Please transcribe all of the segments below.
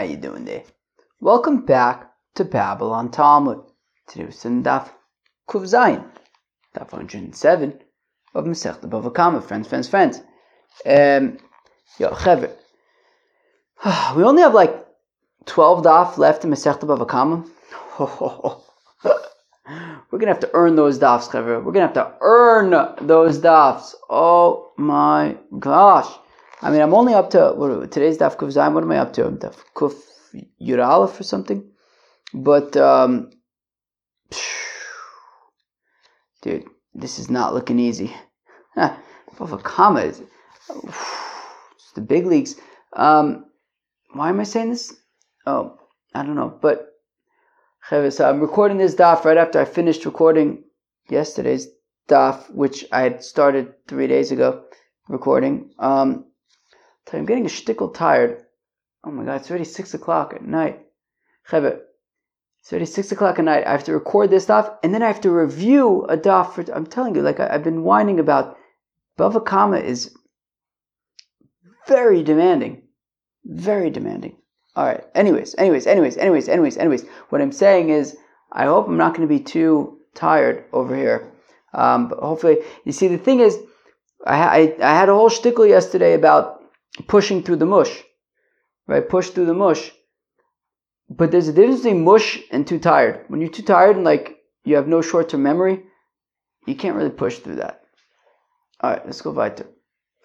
How you doing there? Welcome back to Babylon Talmud. Today we're studying Daf Kuf Zayin, Daf 107 of Masechta Bava Kama. Friends. Yo, Chaver. We only have like 12 Daf left in Masechta Bava Kama. We're gonna have to earn those Dafs, Chaver. We're gonna have to earn those Dafs. Oh my gosh. I mean, I'm only up to, today's Daf Kuf Zayin, what am I up to? Daf Kuf Yud Aleph or something? But, dude, this is not looking easy. Bava Kama is, it's the big leagues. Why am I saying this? Oh, I don't know, but, so I'm recording this Daf right after I finished recording yesterday's Daf, which I had started 3 days ago, recording, I'm getting a shtickle tired. Oh my god, it's already 6 o'clock at night. Cheveh, it's already 6 o'clock at night. I have to record this daf, and then I have to review a daf. I'm telling you, like I've been whining about, Bava Kama is very demanding. Very demanding. Alright, anyways. What I'm saying is, I hope I'm not going to be too tired over here. But hopefully, you see, the thing is, I had a whole shtickle yesterday about pushing through the mush, right? Push through the mush. But there's a difference between mush and too tired. When you're too tired and like you have no short-term memory, you can't really push through that. All right, let's go weiter.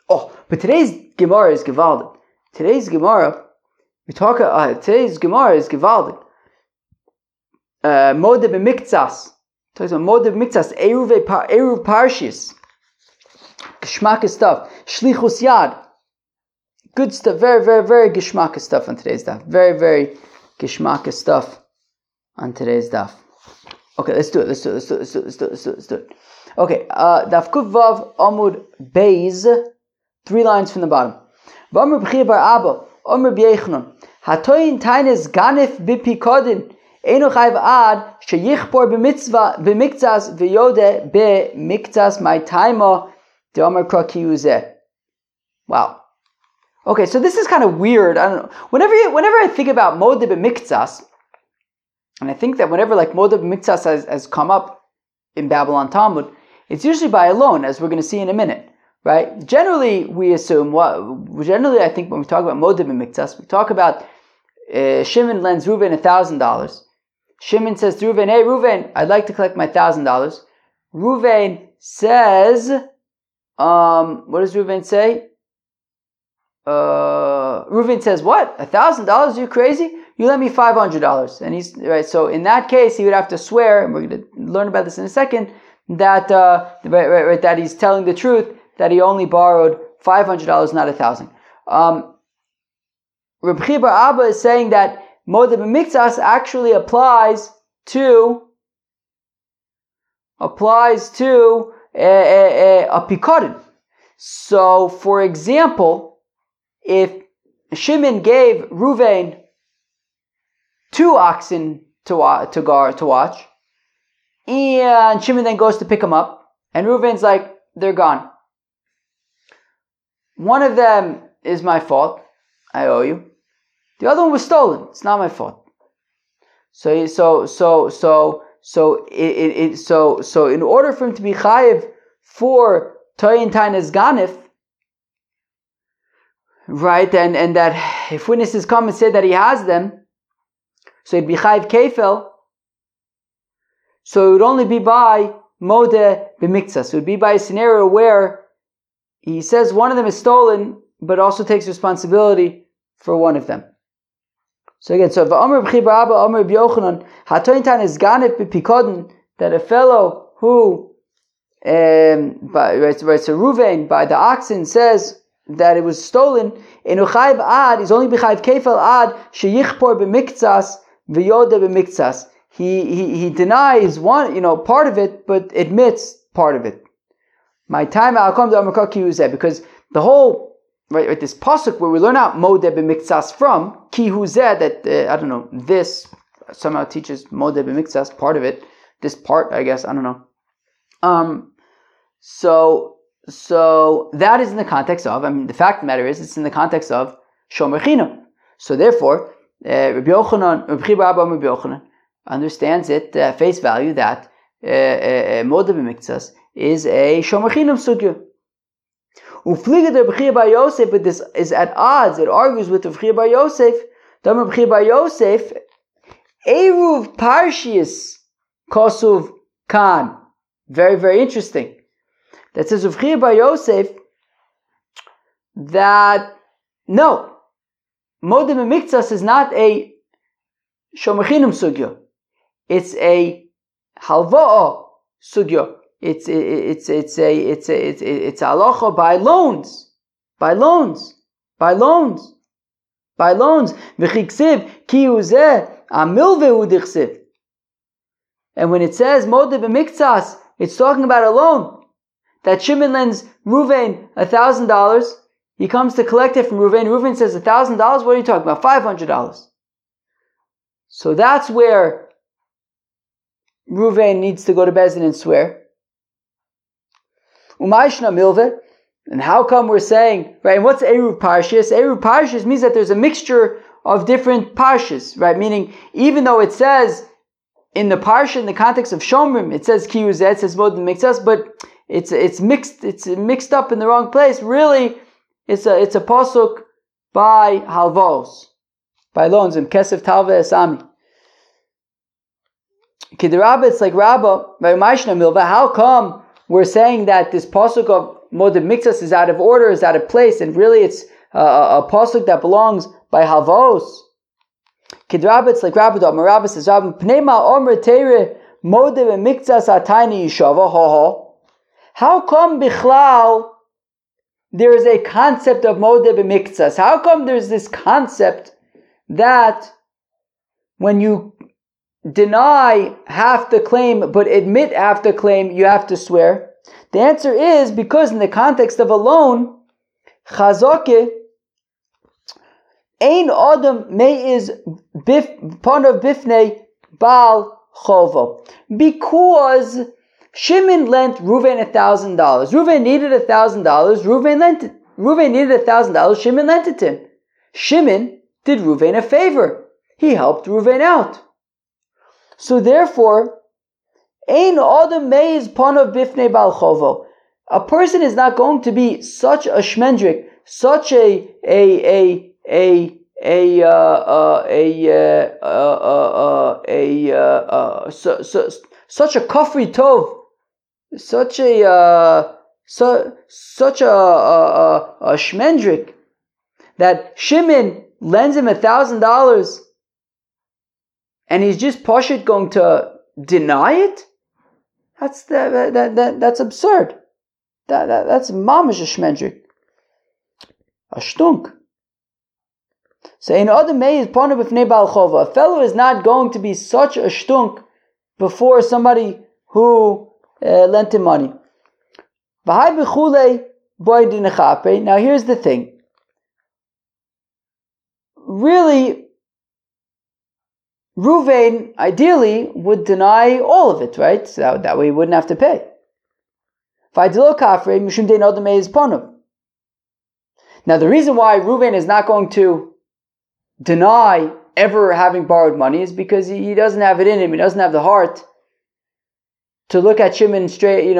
Oh, but today's Gemara is gewaldig. Today's Gemara is gewaldig. Modeh b'miktsas. Talks about modeh b'miktsas. Eruv parshis. Geschmack stuff. Shlichus yad. Good stuff, very geschmack stuff on today's daf. Very geschmack stuff on today's daf. Okay, let's do it. Okay, Daf Kuf Vav Amud Beis, 3 lines from the bottom. V'amr b'chir bar Abba, Amr b'yechnon, hatoyin taines ganif b'pikodin, eino chayv ad, sheyichpor b'miktsas v'yode b'miktsas my taima, d'amr kraki uzeh. Wow. Okay, so this is kind of weird. I don't know. Whenever I think about modeh b'miktsas, and I think that whenever like modeh b'miktsas has come up in Babylon Talmud, it's usually by a loan, as we're going to see in a minute, right? Generally, we assume. Generally, I think when we talk about modeh b'miktsas, we talk about Shimon lends Reuven $1,000. Shimon says to Reuven, "Hey, Reuven, I'd like to collect my $1,000." Reuven says, "What does Reuven say?" Reuven says, what? $1,000? Are you crazy? You lend me $500. And he's right. So in that case, he would have to swear, and we're going to learn about this in a second, that that he's telling the truth, that he only borrowed $500, not $1,000. Reb Chiya bar Abba is saying that modeh b'miktsas actually applies to a pikoden. So, for example, if Shimon gave Reuven 2 oxen to watch, and Shimon then goes to pick them up, and Reuven's like, they're gone. One of them is my fault. I owe you. The other one was stolen. It's not my fault. So in order for him to be chayiv for toyin tainez ganif, right, and that if witnesses come and say that he has them, so it'd be chayiv kefil. So it would only be by modeh b'miktsas. It would be by a scenario where he says one of them is stolen, but also takes responsibility for one of them. So again, v'amr b'chir bar Abba, amr b'yochanan, hatoyin tainez ganif b'pikodin, that a fellow who, so Reuven by the oxen says that it was stolen, and Uchayv Ad is only Bichayv Kefel Ad Sheyichpor b'miktsas v'yodeh b'miktsas. He denies one, part of it, but admits part of it. My time I'll come to Amukar Ki Huzeh, because the whole right this pasuk where we learn out modeh b'miktsas from Ki Huzeh, that this somehow teaches modeh b'miktsas part of it. This part, I guess, I don't know. So that is in the context of, the fact of the matter is, it's in the context of Shomer Chinam. So therefore, Rabbi Yochanan, Rabbi Chiba Bar Rabbi Yochanan understands it face value that Moda b'Miktzas is a Shomer Chinam sugya. Ufligad Rabbi Chiya Bar Yosef, but this is at odds. It argues with Rabbi Chiya Bar Yosef. Dam Rabbi Chiya Bar Yosef, Eruv Parshiyus Kosuv Kan. Very, very interesting. That says Rabbi Chiya Bar Yosef that no, Modim and Miktsas is not a Shomer Chinam sugya. It's a halva'a sugya. It's halacha by loans. V'chiksiv ki uzeh amilve udichsiv. And when it says modeh b'miktsas, it's talking about a loan that Shimon lends Reuven $1,000. He comes to collect it from Reuven. Reuven says $1,000. What are you talking about? $500. So that's where Reuven needs to go to Bezdin and swear. Umayshna milveh. And how come we're saying, right, and what's Eruv Parshiyus? Eruv Parshiyus means that there's a mixture of different Parshas, right? Meaning, even though it says in the Parsha, in the context of Shomrim, it says Ki Uzeh, it says Modim Miktzas, but it's mixed up in the wrong place. Really, it's a Pasuk by Halvos, by loans, and Kesef Talveh Esami. Kiderabba, it's like Rabba, Maishna Milva. How come we're saying that this pasuk of Modim Miktzas is out of order, is out of place, and really it's a pasuk that belongs by Havos? Kiderabba, it's like Rabba, Rabba says, Rabba, Pneima Omer Teire Modim Miktzas Atayni Yishava, ho. How come Bichlal there is a concept of Modim Miktzas? How come there's this concept that when you deny half the claim, but admit half the claim, you have to swear? The answer is because in the context of a loan, Chazake, Ein Adam Meiz Panav Bifnei Baal Chovo. Because Shimon lent Reuven $1,000. Reuven needed $1,000. Reuven lent it. Reuven needed $1,000. Shimon lent it to him. Shimon did Reuven a favor. He helped Reuven out. So therefore, Ein Adam Meiz Panav Bifnei Baal Chovo. A person is not going to be such a shmendrik, such such a kafri tov, such a shmendrik that Shimon lends him $1,000. And he's just poshut going to deny it? That's absurd. That's mamish a shmendrik, a shtunk. So in other ways, a fellow is not going to be such a shtunk before somebody who lent him money. Now here's the thing. Really, Reuven, ideally, would deny all of it, right? So that way he wouldn't have to pay. Now the reason why Reuven is not going to deny ever having borrowed money is because he doesn't have it in him, he doesn't have the heart to look at Shimon straight in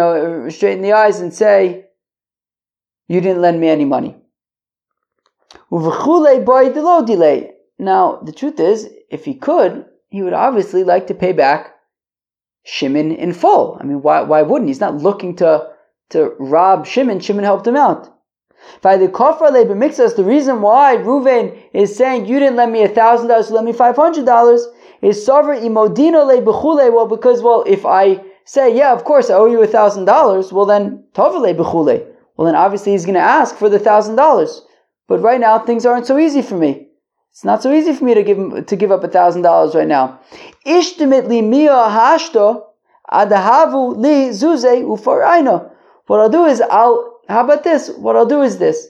the eyes and say, you didn't lend me any money. Now, the truth is, if he could, he would obviously like to pay back Shimon in full. I mean, why wouldn't he? He's not looking to rob Shimon. Shimon helped him out. By the kofra le b'miktzas, the reason why Reuven is saying, you didn't lend me $1,000, you lent me $500, is sover imodino le b'chule. Well, because, if I say, yeah, of course, I owe you $1,000, well then, tov le b'chule. Well then, obviously, he's going to ask for the $1,000. But right now, things aren't so easy for me. It's not so easy for me to give up $1,000 right now. What I'll do is this.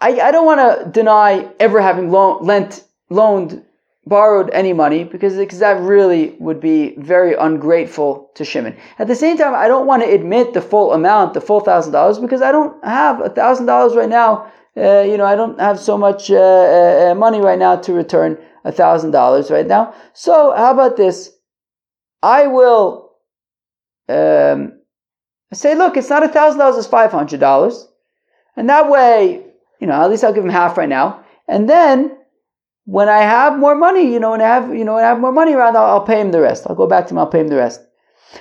I don't want to deny ever having borrowed any money because that really would be very ungrateful to Shimon. At the same time, I don't want to admit the full amount, the full $1,000, because I don't have $1,000 right now I don't have so much money right now to return $1,000 right now. So how about this? I will say, look, it's not $1,000, it's $500. And that way, at least I'll give him half right now. And then when I have more money, when I have more money around, I'll pay him the rest. I'll go back to him, I'll pay him the rest.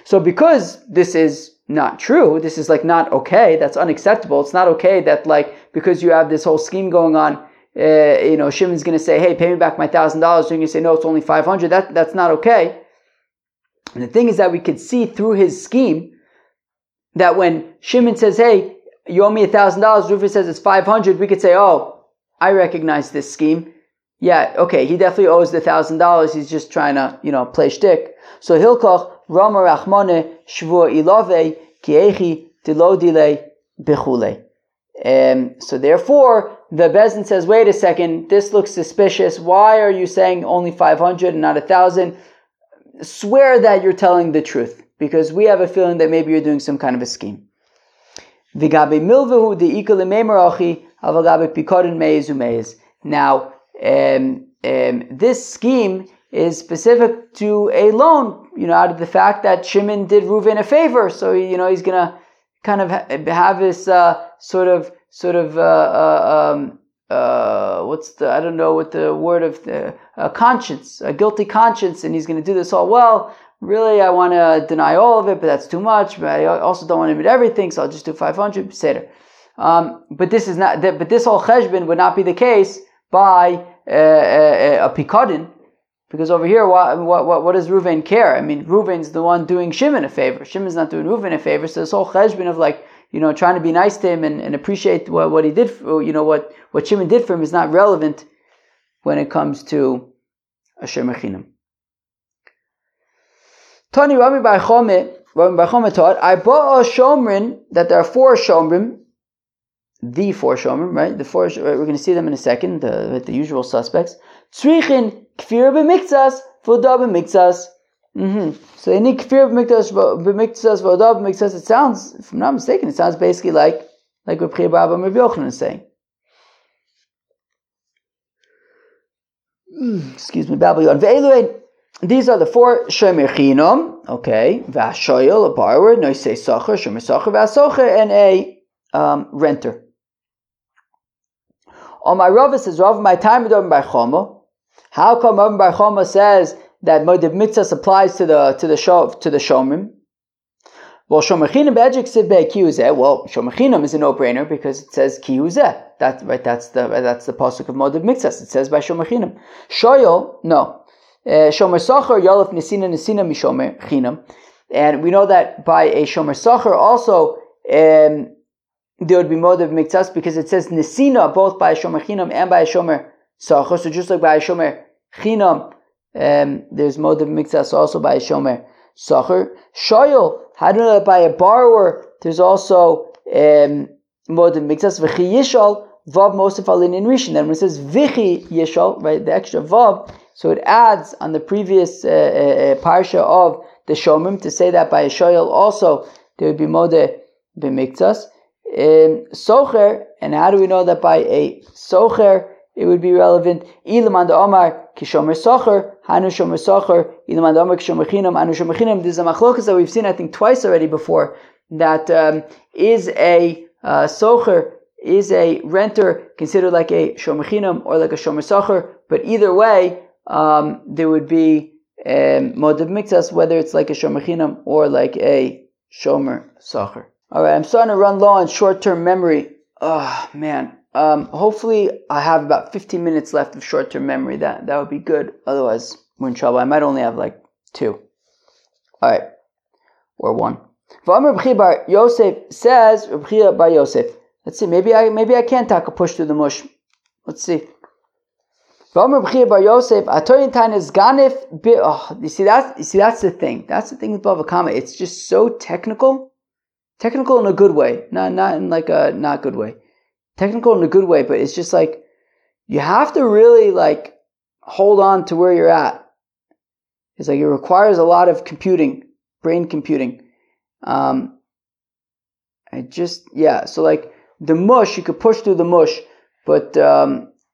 So because this is not true, this is not okay, that's unacceptable. It's not okay that because you have this whole scheme going on, Shimon's going to say, hey, pay me back my $1,000. You're going to say, no, it's only $500. That's not okay. And the thing is that we could see through his scheme that when Shimon says, hey, you owe me $1,000, Reuven says it's $500, we could say, oh, I recognize this scheme. Yeah, okay, he definitely owes the $1,000. He's just trying to, play shtick. So Hilkoch, Rama Rachmane, Shvur Ilove, Kiechi, Dilodile, Bechule. So therefore, the Bezdin says, wait a second, this looks suspicious. Why are you saying only 500 and not 1,000? Swear that you're telling the truth, because we have a feeling that maybe you're doing some kind of a scheme. Now, this scheme is specific to a loan, out of the fact that Shimon did Reuven a favor, so, he's going to kind of have this I don't know what the word of conscience, a guilty conscience, and he's going to do this all. Well, really, I want to deny all of it, but that's too much. But I also don't want to admit everything, so I'll just do 500 seder. But this is not. But this whole cheshbon would not be the case by a pikadon, because over here, what does Reuven care? I mean, Reuven's the one doing Shimon a favor. Shimon's not doing Reuven a favor. So this whole cheshbon of trying to be nice to him and appreciate what he did, what Shimon did for him, is not relevant when it comes to Asher Mechinam. Tani Rabbi Bar Choma taught, I bought a Shomrin, that there are the four Shomrim, right? We're going to see them in a second, the usual suspects. Tzrichin kfir b'miktzas, v'odah b'miktzas. So they need kfir b'miktzas, v'odah b'miktzas. It sounds, if I'm not mistaken, it sounds basically like what B'chir Baba Rabbi Yochanan is saying. Excuse me, Babylon. Ve'eluin, these are the four shomer chinom. Okay, v'ashoyel, a borrower, noisei socher, shomer socher, v'asocher, and a renter. On my Rava says, Rava, my time with Rabbi Bar Choma. How come Rabbi Bar Choma says that Modeh Mitzvahs applies to the Shomrim? Well, Shomer Chinam b'Ejik Sivbei Kiyuzeh. Well, Shomer Chinam is a no-brainer because it says Kiyuzeh. That's the pasuk of Modeh Mitzvahs. It says by Shomer Chinam. Shoyol, no. Shomer Socher Yolef Nisina Mishomer Chinam. And we know that by a Shomer Socher also there would be Modeh Mitzvahs, because it says Nisina both by a Shomer Chinam and by a Shomer Socher. So just like by a Shomer Chinam, there's Modeh Mitzvahs also by a Shomer Socher. Shoyol, how do you know that by a borrower there's also Modeh Mitzvahs? V'chi yishal vav mosif alin in rishon. Then when it says v'chi yishal, right, the extra vav, so it adds on the previous parsha of the Shomrim to say that by a shoyal also there would be Modeh Mitzvahs. Socher, and how do we know that by a socher it would be relevant? Ilamanda Omar Kishomer Socher, Hanu Shomer Socher, Ilamanda Omar Kishomer Chinam, Hanu Shomer Chinam. This is a machlokas that we've seen, I think, twice already before, that is a socher, is a renter considered like a Shomer Chinam or like a Shomer Socher? But either way, there would be Modeh Mitzvahs, whether it's like a Shomer Chinam or like a Shomer Socher. Alright, I'm starting to run low on short-term memory. Oh, man. Hopefully I have about 15 minutes left of short-term memory. That would be good. Otherwise, we're in trouble. I might only have 2. Alright. Or 1. V'amr B'chir Bar Yosef says, B'chir Bar Yosef. Let's see, maybe I can take a push through the mush. Let's see. V'amr B'chir Bar Yosef, Atoyin Tainez Ganif Bi... Oh, you see, that's the thing. That's the thing with Bava Kama. It's just so technical. Technical in a good way, not in a not good way. Technical in a good way, but it's just you have to really hold on to where you're at. It's it requires a lot of computing, brain computing. I just, yeah. So the mush, you could push through the mush, But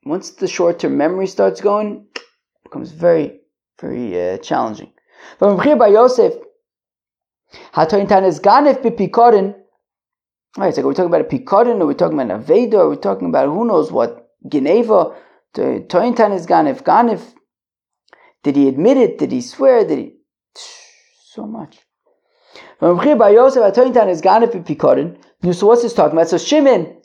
once the short-term memory starts going, it becomes very, very challenging. From B'chir Bar Yosef, Hatorin Tan is Ganef B'Pikorin. All right, so are we talking about a Pikorin, or are we talking about a Veda, or are we talking about who knows what? Geneva, Hatorin Tan is Ganef, Ganef. Did he admit it? Did he swear? Did he? So much. From B'chir Bar Yosef, Hatorin Tan is Ganef B'Pikorin. So what's this talking about? So Shimon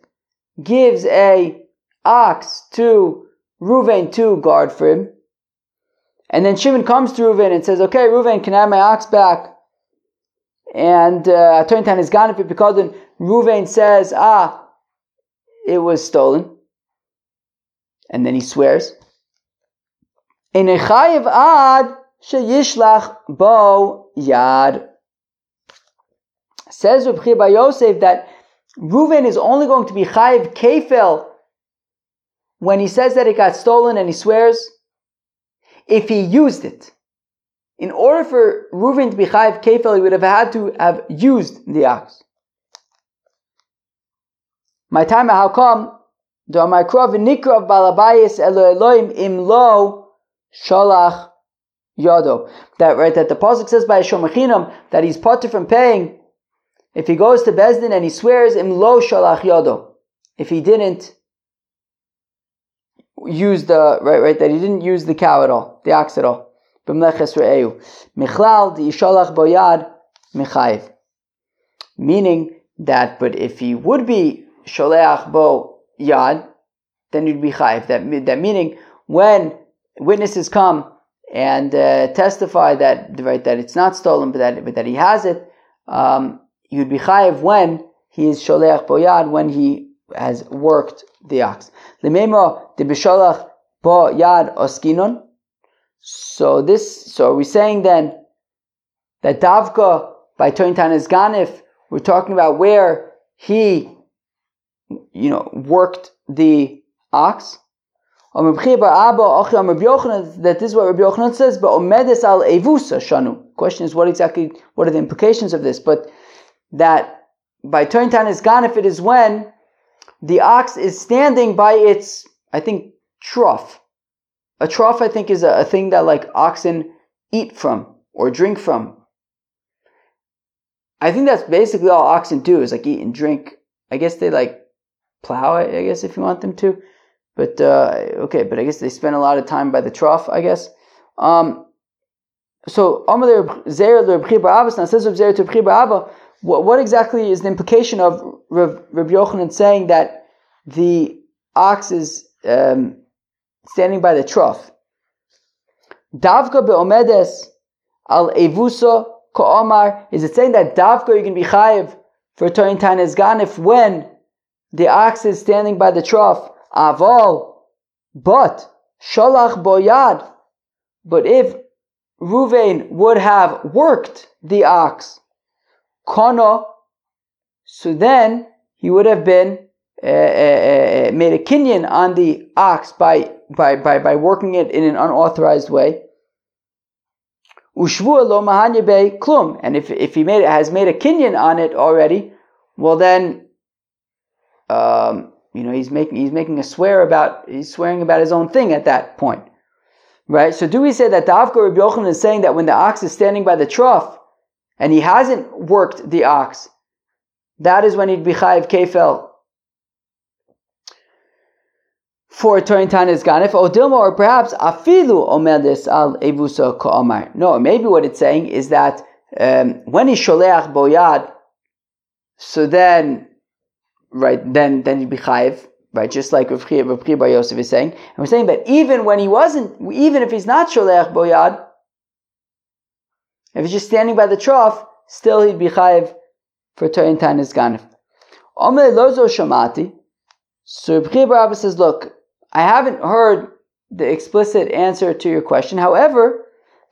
gives a ox to Reuven to guard for him. And then Shimon comes to Reuven and says, okay, Reuven, can I have my ox back? And Hatorin Tan is Ganef B'Pikorin. Reuven says, it was stolen. And then he swears. Einei chayev ad sheyishlach bo yad. Says Reb B'chir Bar Yosef that Reuven is only going to be chayev kefel when he says that it got stolen and he swears, if he used it. In order for Reuven to be chayev kefel, he would have had to have used the ox. My time, how come? Do my krav v'nikrav balabayis elo Elohim imlo sholach yado. That right, that the pasuk says by Shomer Chinam that he's potter from paying if he goes to Beis Din and he swears imlo sholach yado. If he didn't use the right, that he didn't use the cow at all, the ox at all. B'mleches re'eu michlal di sholach boyad mechayev. Meaning that, but if he would be Sholeach bo yad, then you'd be chayiv. That meaning, when witnesses come and testify that that it's not stolen, but that he has it, you'd be chayiv when he is sholeach bo yad, when he has worked the ox. L'meimo de b'sholach bo yad oskinon. So are we saying then that davka by Hatorin Tan is Ganef, we're talking about where he worked the ox. That is what Rabbi Yochanan says, but omedes al evusa shanu. Question is, what are the implications of this? But that by Hatorin Tan is Ganef, it is when the ox is standing by its, I think, trough. A trough, I think, is a thing that oxen eat from or drink from. I think that's basically all oxen do is eat and drink. I guess they plow it, I guess, if you want them to. But, I guess they spend a lot of time by the trough, I guess. So, what exactly is the implication of Rabbi Yochanan saying that the ox is standing by the trough? Davka be'omedes al evuso ko'omar. Is it saying that davka you can be chayev for Hatorin Tan is Ganef when the ox is standing by the trough? Aval, but sholach boyad. But if Reuven would have worked the ox, kono, so then he would have been made a kinyan on the ox by working it in an unauthorized way. Ushvua lo mahanye bei klum. And if he has made a kinyan on it already, well then, he's making a swearing about his own thing at that point, right? So do we say that Davka Rabbi Yochanan is saying that when the ox is standing by the trough and he hasn't worked the ox, that is when he'd be chayiv kefel for Hatorin Tan is Ganef? Odilma, or perhaps afilu omedes al evuso ko'omar. No, maybe what it's saying is that when he's sholeach boyad, so then. Right, then he'd be chayiv, right? Just like Reb B'chir Bar Yosef is saying, and we're saying that even when he wasn't, even if he's not sholeach boyad, if he's just standing by the trough, still he'd be chayiv for Hatorin Tan is Ganef. Omer lozo shamati. So Reb B'chir Bar Abba says, look, I haven't heard the explicit answer to your question. However,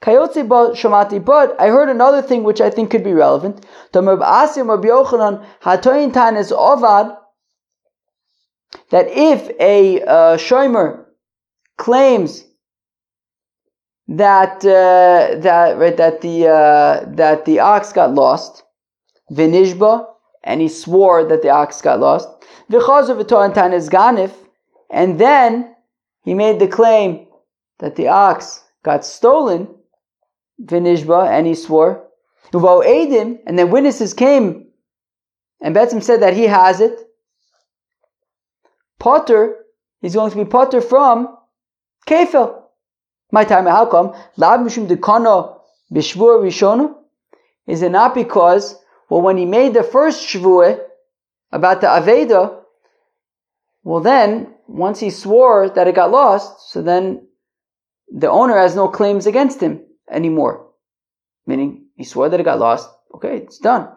kayotzi bo shamati, but I heard another thing which I think could be relevant. Hatorin Tan is ovad, that if a shomer claims that the ox got lost, v'nishba, and he swore that the ox got lost, v'chazov Hatorin Tan is Ganef, and then he made the claim that the ox got stolen, v'nishba, and he swore, u'ba'u, and then witnesses came, and Betzim said that he has it, potter, he's going to be potter from kefil. My time, how come? La'ab mishum dekana b'shvur rishonu? Is it not because, well, when he made the first shvuah about the Aveda, well then, once he swore that it got lost, so then the owner has no claims against him anymore. Meaning, he swore that it got lost, okay, it's done.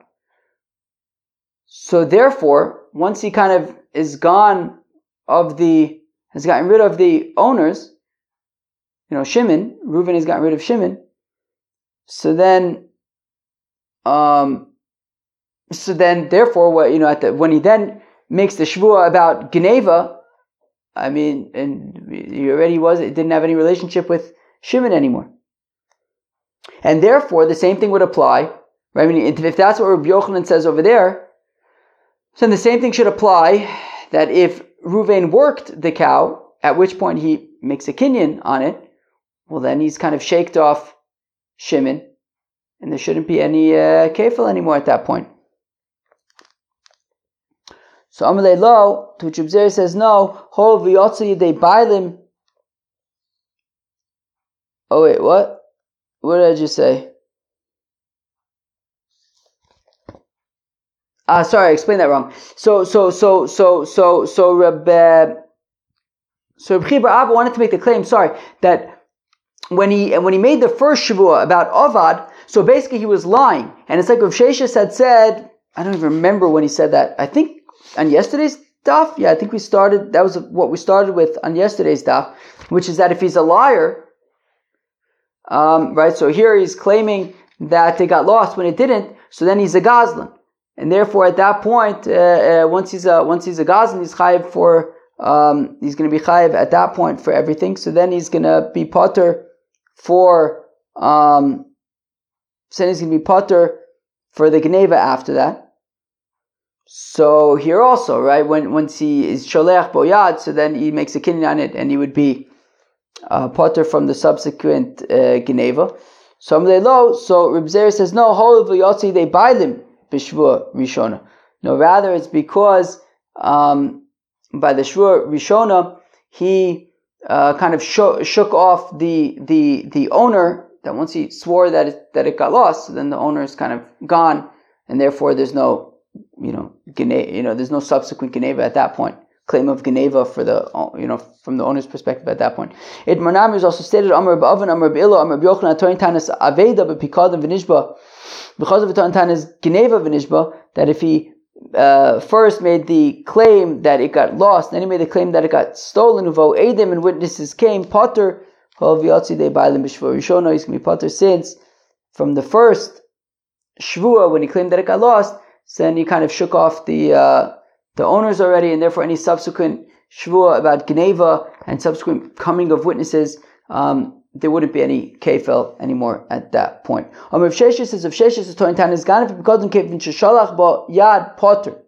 So therefore, once he kind of is gone of the, has gotten rid of the owners, you know, Shimon, Reuven has gotten rid of Shimon, so then, therefore, what, you know, when he then makes the shvuah about Geneva, I mean, and he already was, it didn't have any relationship with Shimon anymore. And therefore, the same thing would apply, right? I mean, if that's what Rabbi Yochanan says over there, then the same thing should apply, that if Reuven worked the cow, at which point he makes a kinyan on it, well then he's kind of shaked off Shimon, and there shouldn't be any kefil anymore at that point. So Amalei Lo, to which Abzeri says no, hol v'yotzi yidei bailim. Oh wait, what? What did I just say? Sorry, I explained that wrong. So Reb Chiba Abba wanted to make the claim, sorry, that when he made the first Shavua about Ovad, so basically he was lying. And it's like Rav Sheshes had said, I don't even remember when he said that. I think on yesterday's daf, yeah, I think we started, that was what we started with on yesterday's daf, which is that if he's a liar, right, so here he's claiming that they got lost when it didn't, so then he's a Goslin. And therefore at that point, once he's a Goslin, he's chayav for... he's going to be chayiv at that point for everything. So then he's going to be potter for. He's going to be potter for the Geneva after that. So here also, right? Once he is sholech boyad, so then he makes a kinyan on it, and he would be potter from the subsequent Geneva. So Amalei Lo. So Reb Zera says no. Hol v'yotzi they buy them b'shvua rishona. No, rather it's because. By the Shvua Rishona, he kind of shook off the owner, that once he swore that it got lost, so then the owner is kind of gone, and therefore there's no, there's no subsequent Geneva at that point. Claim of Geneva for the, from the owner's perspective at that point. It Marnami is also stated, Amar B'Avon, Amar B'Ilo, Amar B'Yochanan, Torin Tanis Aveda, B'Pikadon V'Nishba, because of Torin Tanis Geneva V'Nishba, that if he first made the claim that it got lost, then he made the claim that it got stolen, and witnesses came, potter, he's going to be potter since from the first shvua when he claimed that it got lost, so then he kind of shook off the owners already, and therefore any subsequent shvua about Geneva and subsequent coming of witnesses, there wouldn't be any kefil anymore at that point. If Sheshes is Torin Tanis Ganef B'Pikadon Kevin Sheshalach B'Yad Potter.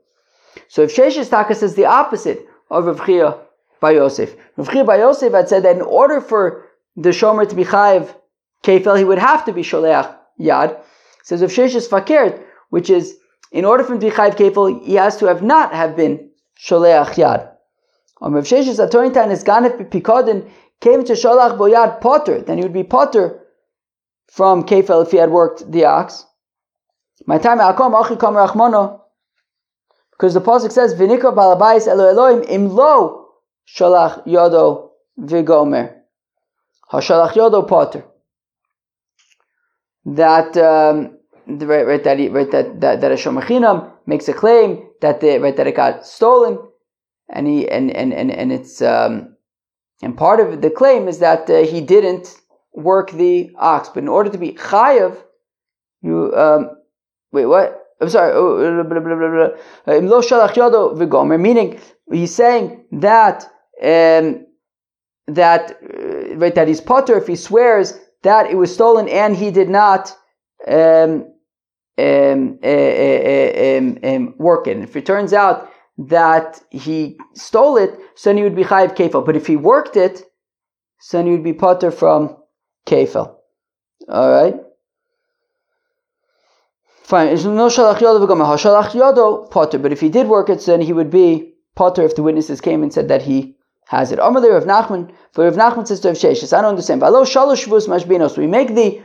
So if Sheshes Taka says the opposite of Rav Chiya Bar Yosef. Rav Chiya Bar Yosef had said that in order for the Shomer to be chayiv kefil, he would have to be Sholeach Yad. It says if Sheshes Fakert, which is in order for him to be chayiv kefil, he has to have not have been Sholeach Yad. If Sheshes Torin Tanis Ganef B'Pikadon Kevin Sheshalach B'Yad Potter, then he would be potter from kefil if he had worked the ox. My time, Akom Achi Kam Rachmano, because the pasuk says V'nikra Balabais Elo Elohim Im Lo Sholach Yodo V'Gomer Hashalach Yodo Potter. That that a Shomer Chinam makes a claim that that it got stolen, and he and it's. And part of the claim is that he didn't work the ox. But in order to be chayav, you wait, what? I'm sorry. Meaning, he's saying that he's potter if he swears that it was stolen and he did not work it. And if it turns out that he stole it, so then he would be chayav kefil. But if he worked it, so then he would be potter from kefil. All right? Fine. There's no shalach yodo v'gomah. Ha-shalach yodo potter. But if he did work it, so then he would be potter if the witnesses came and said that he has it. Amar le Rav Nachman. For Rav Nachman says to Rav Sheshes, I don't understand. V'alo shalosh shvus mashbinos. We make the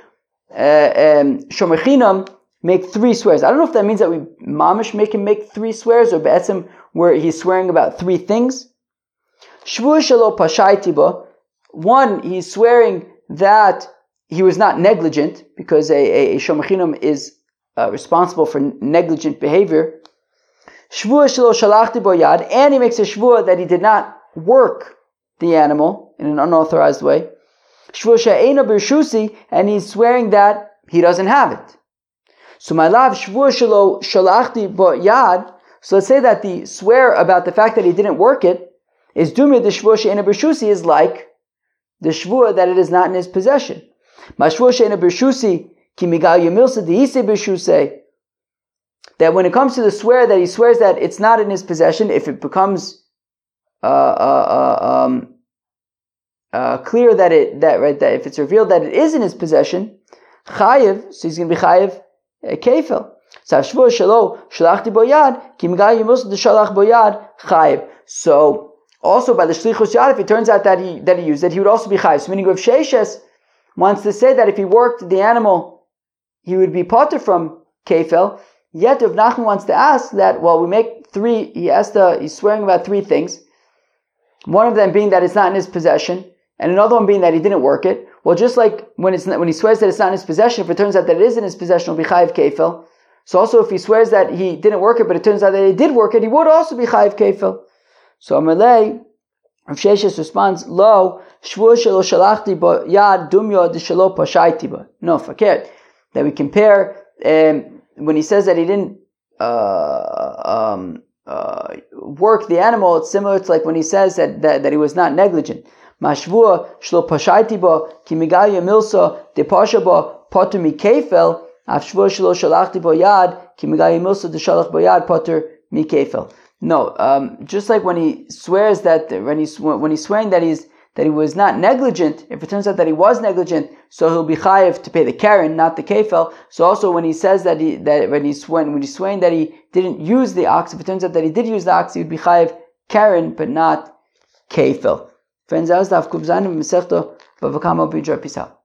shomer chinam make three swears. I don't know if that means that we mamish make him make three swears, or be'etzim where he's swearing about three things. Shvu shelo pashaiti bo. One, he's swearing that he was not negligent, because a shomer chinam is responsible for negligent behavior. Shvu shelo shalachti bo yad, and he makes a shvua that he did not work the animal in an unauthorized way. Shvu she'eino birshusi, and he's swearing that he doesn't have it. So my love, shvua shelo shalachti bo yad. So let's say that the swear about the fact that he didn't work it is dumya. The shvua she'eino birshusi is like the shvua that it is not in his possession. Ma shvua she'eino birshusi ki migal yemilsa de'isei birshusei. That when it comes to the swear that he swears that it's not in his possession, if it becomes clear that that if it's revealed that it is in his possession, chayiv. So he's going to be chayiv kefil. So also by the shlichus yad, if it turns out that he used it, he would also be chayiv. So meaning Rav Sheshes wants to say that if he worked the animal, he would be potter from kefil. Yet Rav Nachman wants to ask that, well, we make three. He's swearing about three things. One of them being that it's not in his possession, and another one being that he didn't work it. Well, just like when he swears that it's not in his possession, if it turns out that it is in his possession, he'll be chayiv kefil. So also, if he swears that he didn't work it, but it turns out that he did work it, he would also be chayiv kefil. So Amalei, Rav Sheshes responds, "Lo shvua shelo shalachti bo yad dumyo de shelo pashaiti bo." No, fakir. That we compare when he says that he didn't work the animal. It's similar to like when he says that he was not negligent. Mashvua shlo pashaiti bo ki migayu milso de pasha bo poter mi kefil. Avshvua shlo shalachti bo yad ki migayu milso de shalach bo yad poter mi kefil. No, just like when he swears that when he's swearing that he was not negligent, if it turns out that he was negligent, so he'll be chayiv to pay the karen, not the kefil. So also when he says that when he's swearing that he didn't use the ox, if it turns out that he did use the ox, he would be chayiv karen, but not kefil. Friends, that was the Daf Kuf Zayin Masechta Bava Kama. Peace out.